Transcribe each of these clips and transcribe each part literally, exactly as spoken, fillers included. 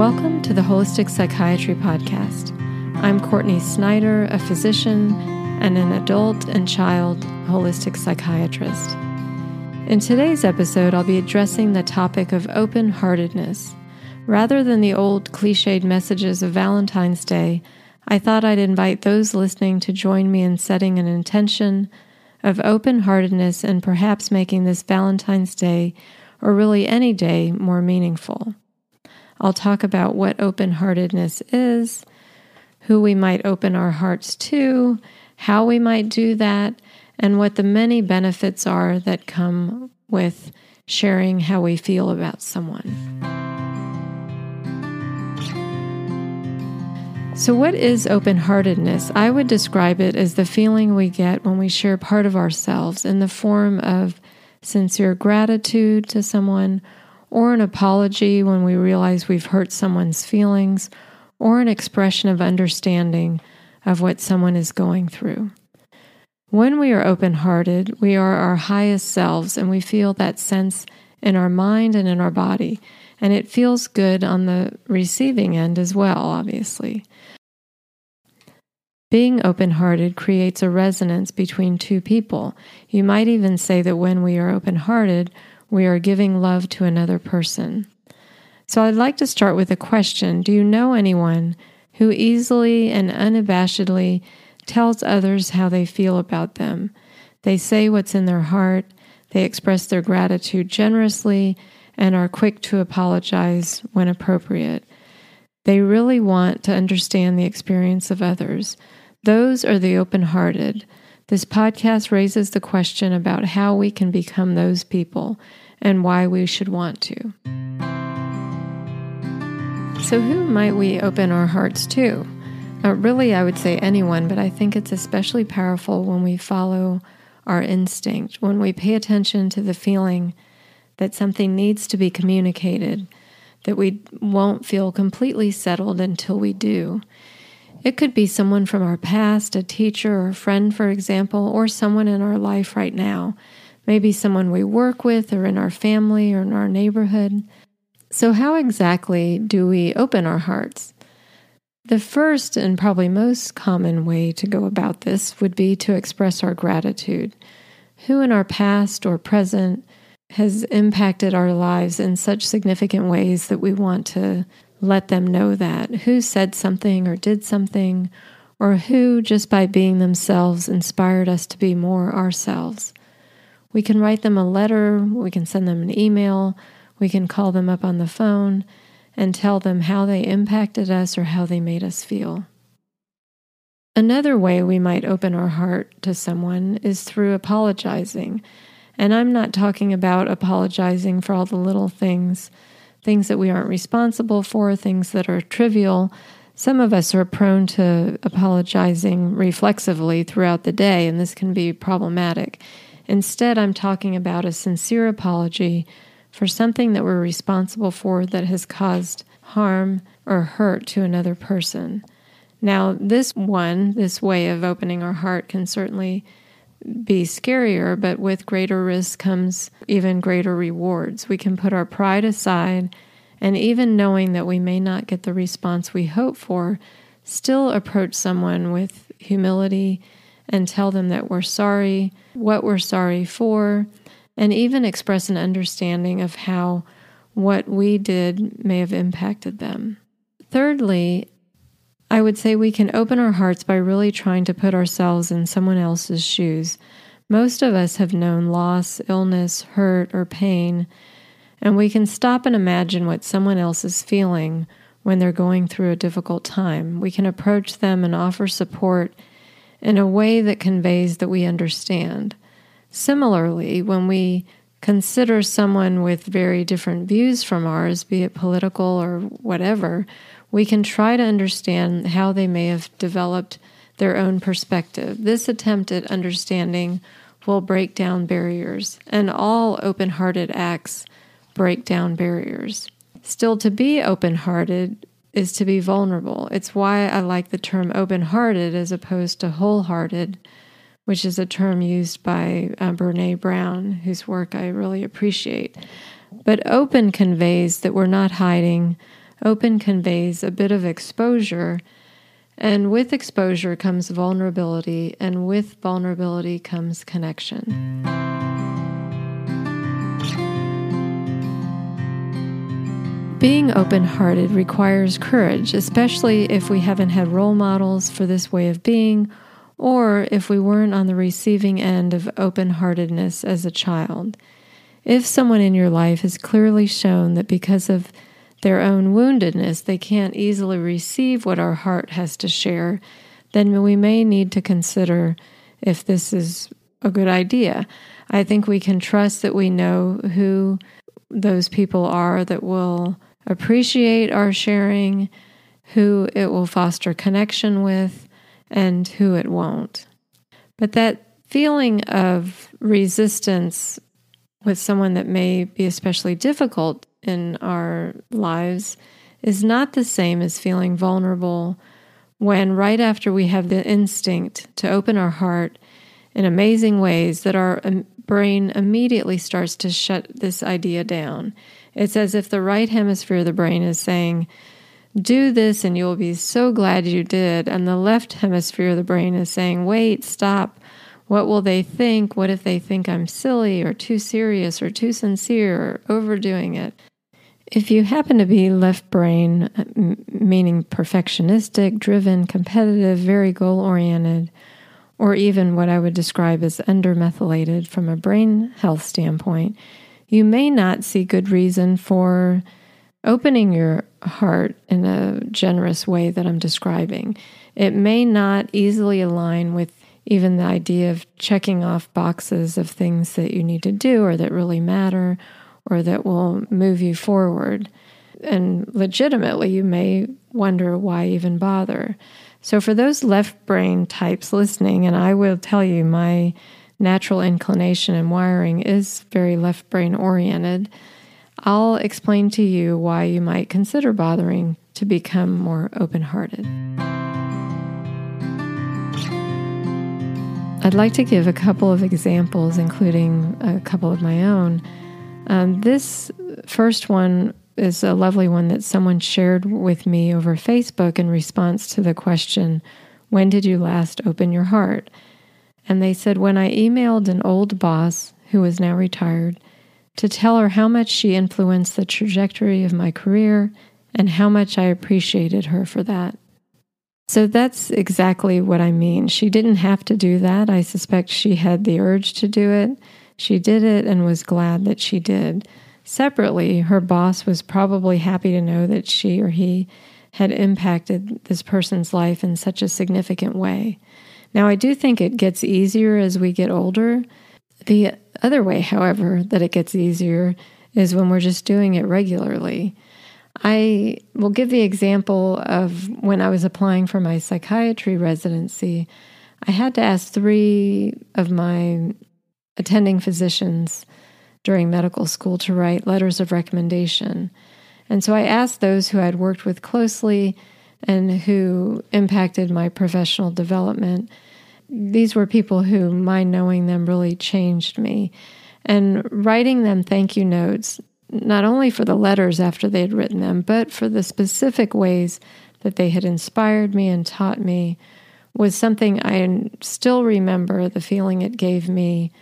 Welcome to the Holistic Psychiatry Podcast. I'm Courtney Snyder, a physician and an adult and child holistic psychiatrist. In today's episode, I'll be addressing the topic of open-heartedness. Rather than the old cliched messages of Valentine's Day, I thought I'd invite those listening to join me in setting an intention of open-heartedness and perhaps making this Valentine's Day, or really any day, more meaningful. I'll talk about what open-heartedness is, who we might open our hearts to, how we might do that, and what the many benefits are that come with sharing how we feel about someone. So what is open-heartedness? I would describe it as the feeling we get when we share part of ourselves in the form of sincere gratitude to someone, or an apology when we realize we've hurt someone's feelings, or an expression of understanding of what someone is going through. When we are open-hearted, we are our highest selves, and we feel that sense in our mind and in our body, and it feels good on the receiving end as well, obviously. Being open-hearted creates a resonance between two people. You might even say that when we are open-hearted, we are giving love to another person. So I'd like to start with a question. Do you know anyone who easily and unabashedly tells others how they feel about them? They say what's in their heart, they express their gratitude generously, and are quick to apologize when appropriate. They really want to understand the experience of others. Those are the open-hearted. This podcast raises the question about how we can become those people and why we should want to. So who might we open our hearts to? Uh, really, I would say anyone, but I think it's especially powerful when we follow our instinct, when we pay attention to the feeling that something needs to be communicated, that we won't feel completely settled until we do. It could be someone from our past, a teacher or a friend, for example, or someone in our life right now. Maybe someone we work with or in our family or in our neighborhood. So how exactly do we open our hearts? The first and probably most common way to go about this would be to express our gratitude. Who in our past or present has impacted our lives in such significant ways that we want to let them know that? Who said something or did something, or who, just by being themselves, inspired us to be more ourselves? We can write them a letter, we can send them an email, we can call them up on the phone and tell them how they impacted us or how they made us feel. Another way we might open our heart to someone is through apologizing. And I'm not talking about apologizing for all the little things things that we aren't responsible for, things that are trivial. Some of us are prone to apologizing reflexively throughout the day, and this can be problematic. Instead, I'm talking about a sincere apology for something that we're responsible for that has caused harm or hurt to another person. Now, this one, this way of opening our heart can certainly be scarier, but with greater risk comes even greater rewards. We can put our pride aside, and even knowing that we may not get the response we hope for, still approach someone with humility and tell them that we're sorry, what we're sorry for, and even express an understanding of how what we did may have impacted them. Thirdly, I would say we can open our hearts by really trying to put ourselves in someone else's shoes. Most of us have known loss, illness, hurt, or pain, and we can stop and imagine what someone else is feeling when they're going through a difficult time. We can approach them and offer support in a way that conveys that we understand. Similarly, when we consider someone with very different views from ours, be it political or whatever, we can try to understand how they may have developed their own perspective. This attempt at understanding will break down barriers, and all open-hearted acts break down barriers. Still, to be open-hearted is to be vulnerable. It's why I like the term open-hearted as opposed to wholehearted, which is a term used by uh, Brene Brown, whose work I really appreciate. But open conveys that we're not hiding, Open conveys a bit of exposure, and with exposure comes vulnerability, and with vulnerability comes connection. Being open-hearted requires courage, especially if we haven't had role models for this way of being, or if we weren't on the receiving end of open-heartedness as a child. If someone in your life has clearly shown that because of their own woundedness, they can't easily receive what our heart has to share, then we may need to consider if this is a good idea. I think we can trust that we know who those people are that will appreciate our sharing, who it will foster connection with, and who it won't. But that feeling of resistance with someone that may be especially difficult in our lives is not the same as feeling vulnerable when right after we have the instinct to open our heart in amazing ways that our brain immediately starts to shut this idea down. It's as if the right hemisphere of the brain is saying, do this and you'll be so glad you did. And the left hemisphere of the brain is saying, wait, stop. What will they think? What if they think I'm silly or too serious or too sincere or overdoing it? If you happen to be left brain, meaning perfectionistic, driven, competitive, very goal-oriented, or even what I would describe as undermethylated from a brain health standpoint, you may not see good reason for opening your heart in a generous way that I'm describing. It may not easily align with even the idea of checking off boxes of things that you need to do or that really matter or that will move you forward. And legitimately, you may wonder why even bother. So for those left brain types listening, and I will tell you my natural inclination and wiring is very left brain oriented, I'll explain to you why you might consider bothering to become more open-hearted. I'd like to give a couple of examples, including a couple of my own. Um, this first one is a lovely one that someone shared with me over Facebook in response to the question, when did you last open your heart? And they said, when I emailed an old boss who is now retired to tell her how much she influenced the trajectory of my career and how much I appreciated her for that. So that's exactly what I mean. She didn't have to do that. I suspect she had the urge to do it. She did it and was glad that she did. Separately, her boss was probably happy to know that she or he had impacted this person's life in such a significant way. Now, I do think it gets easier as we get older. The other way, however, that it gets easier is when we're just doing it regularly. I will give the example of when I was applying for my psychiatry residency, I had to ask three of my attending physicians during medical school to write letters of recommendation. And so I asked those who I'd worked with closely and who impacted my professional development. These were people who my knowing them really changed me. And writing them thank you notes, not only for the letters after they had written them, but for the specific ways that they had inspired me and taught me, was something I still remember the feeling it gave me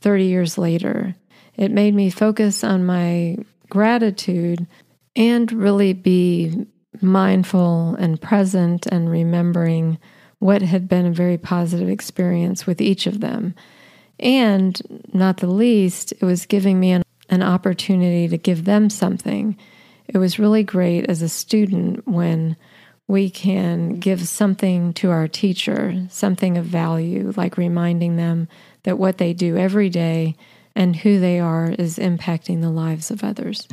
thirty years later. It made me focus on my gratitude and really be mindful and present and remembering what had been a very positive experience with each of them. And not the least, it was giving me an, an opportunity to give them something. It was really great as a student when we can give something to our teacher, something of value, like reminding them that what they do every day and who they are is impacting the lives of others.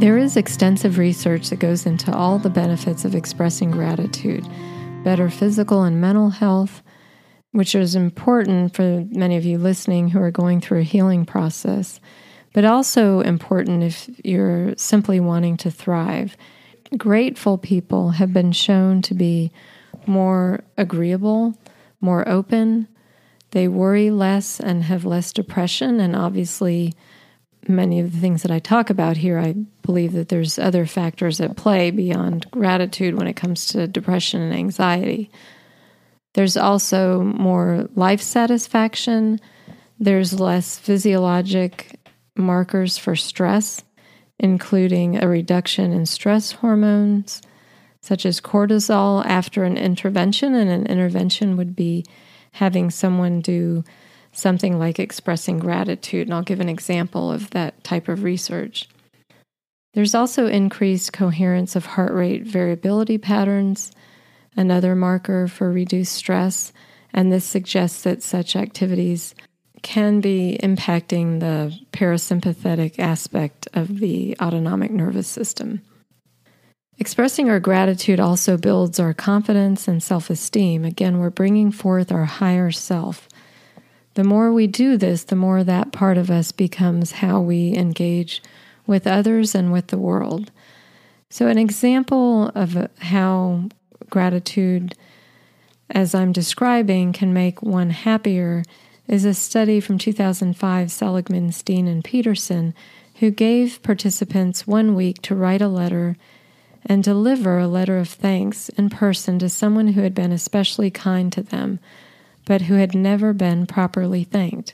There is extensive research that goes into all the benefits of expressing gratitude, better physical and mental health, which is important for many of you listening who are going through a healing process, but also important if you're simply wanting to thrive. Grateful people have been shown to be more agreeable, more open. They worry less and have less depression and obviously many of the things that I talk about here, I believe that there's other factors at play beyond gratitude when it comes to depression and anxiety. There's also more life satisfaction. There's less physiologic markers for stress, including a reduction in stress hormones, such as cortisol after an intervention. And an intervention would be having someone do something like expressing gratitude. And I'll give an example of that type of research. There's also increased coherence of heart rate variability patterns, another marker for reduced stress, and this suggests that such activities can be impacting the parasympathetic aspect of the autonomic nervous system. Expressing our gratitude also builds our confidence and self-esteem. Again, we're bringing forth our higher self. The more we do this, the more that part of us becomes how we engage with others and with the world. So an example of how gratitude, as I'm describing, can make one happier is a study from two thousand five, Seligman, Steen, and Peterson, who gave participants one week to write a letter and deliver a letter of thanks in person to someone who had been especially kind to them, but who had never been properly thanked.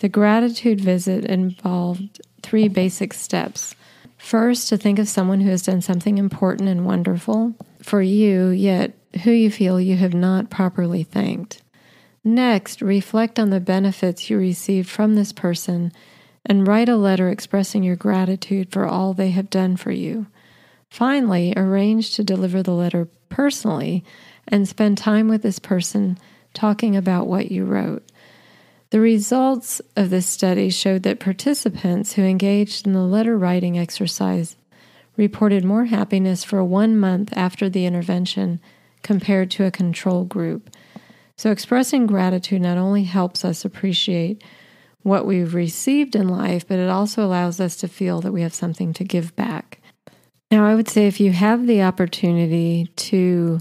The gratitude visit involved three basic steps. First, to think of someone who has done something important and wonderful for you, yet who you feel you have not properly thanked. Next, reflect on the benefits you received from this person and write a letter expressing your gratitude for all they have done for you. Finally, arrange to deliver the letter personally and spend time with this person talking about what you wrote. The results of this study showed that participants who engaged in the letter writing exercise reported more happiness for one month after the intervention compared to a control group. So expressing gratitude not only helps us appreciate what we've received in life, but it also allows us to feel that we have something to give back. Now, I would say if you have the opportunity to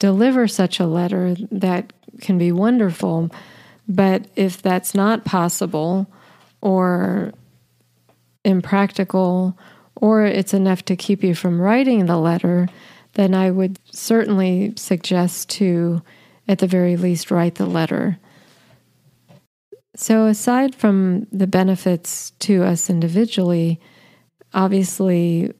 deliver such a letter, that can be wonderful, but if that's not possible or impractical, or it's enough to keep you from writing the letter, then I would certainly suggest to, at the very least, write the letter. So aside from the benefits to us individually, obviously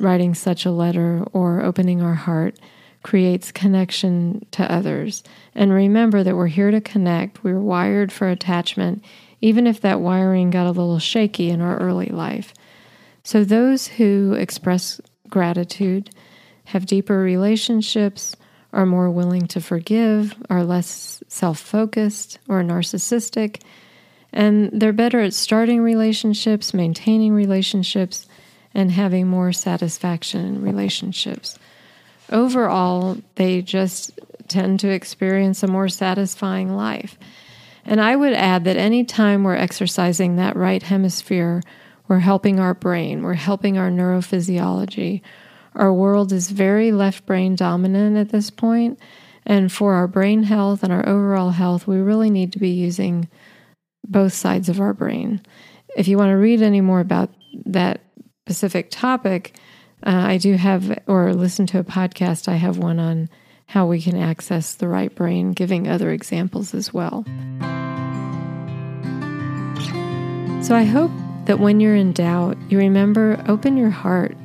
writing such a letter or opening our heart creates connection to others. And remember that we're here to connect. We're wired for attachment, even if that wiring got a little shaky in our early life. So those who express gratitude have deeper relationships, are more willing to forgive, are less self-focused or narcissistic, and they're better at starting relationships, maintaining relationships, and having more satisfaction in relationships. Overall, they just tend to experience a more satisfying life. And I would add that any time we're exercising that right hemisphere, we're helping our brain, we're helping our neurophysiology. Our world is very left brain dominant at this point, and for our brain health and our overall health, we really need to be using both sides of our brain. If you want to read any more about that specific topic, Uh, I do have, or listen to a podcast, I have one on how we can access the right brain, giving other examples as well. So I hope that when you're in doubt, you remember, open your heart,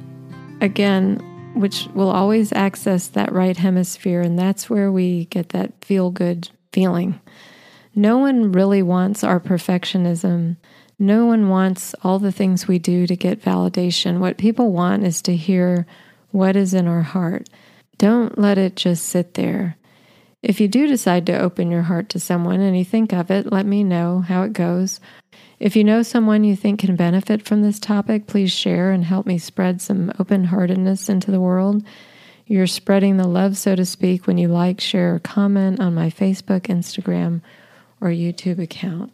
again, which will always access that right hemisphere, and that's where we get that feel-good feeling. No one really wants our perfectionism. No one wants all the things we do to get validation. What people want is to hear what is in our heart. Don't let it just sit there. If you do decide to open your heart to someone and you think of it, let me know how it goes. If you know someone you think can benefit from this topic, please share and help me spread some open-heartedness into the world. You're spreading the love, so to speak, when you like, share, or comment on my Facebook, Instagram, or YouTube account.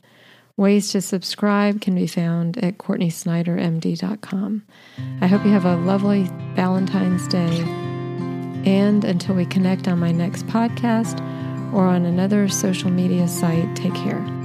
Ways to subscribe can be found at Courtney Snyder M D dot com. I hope you have a lovely Valentine's Day. And until we connect on my next podcast or on another social media site, take care.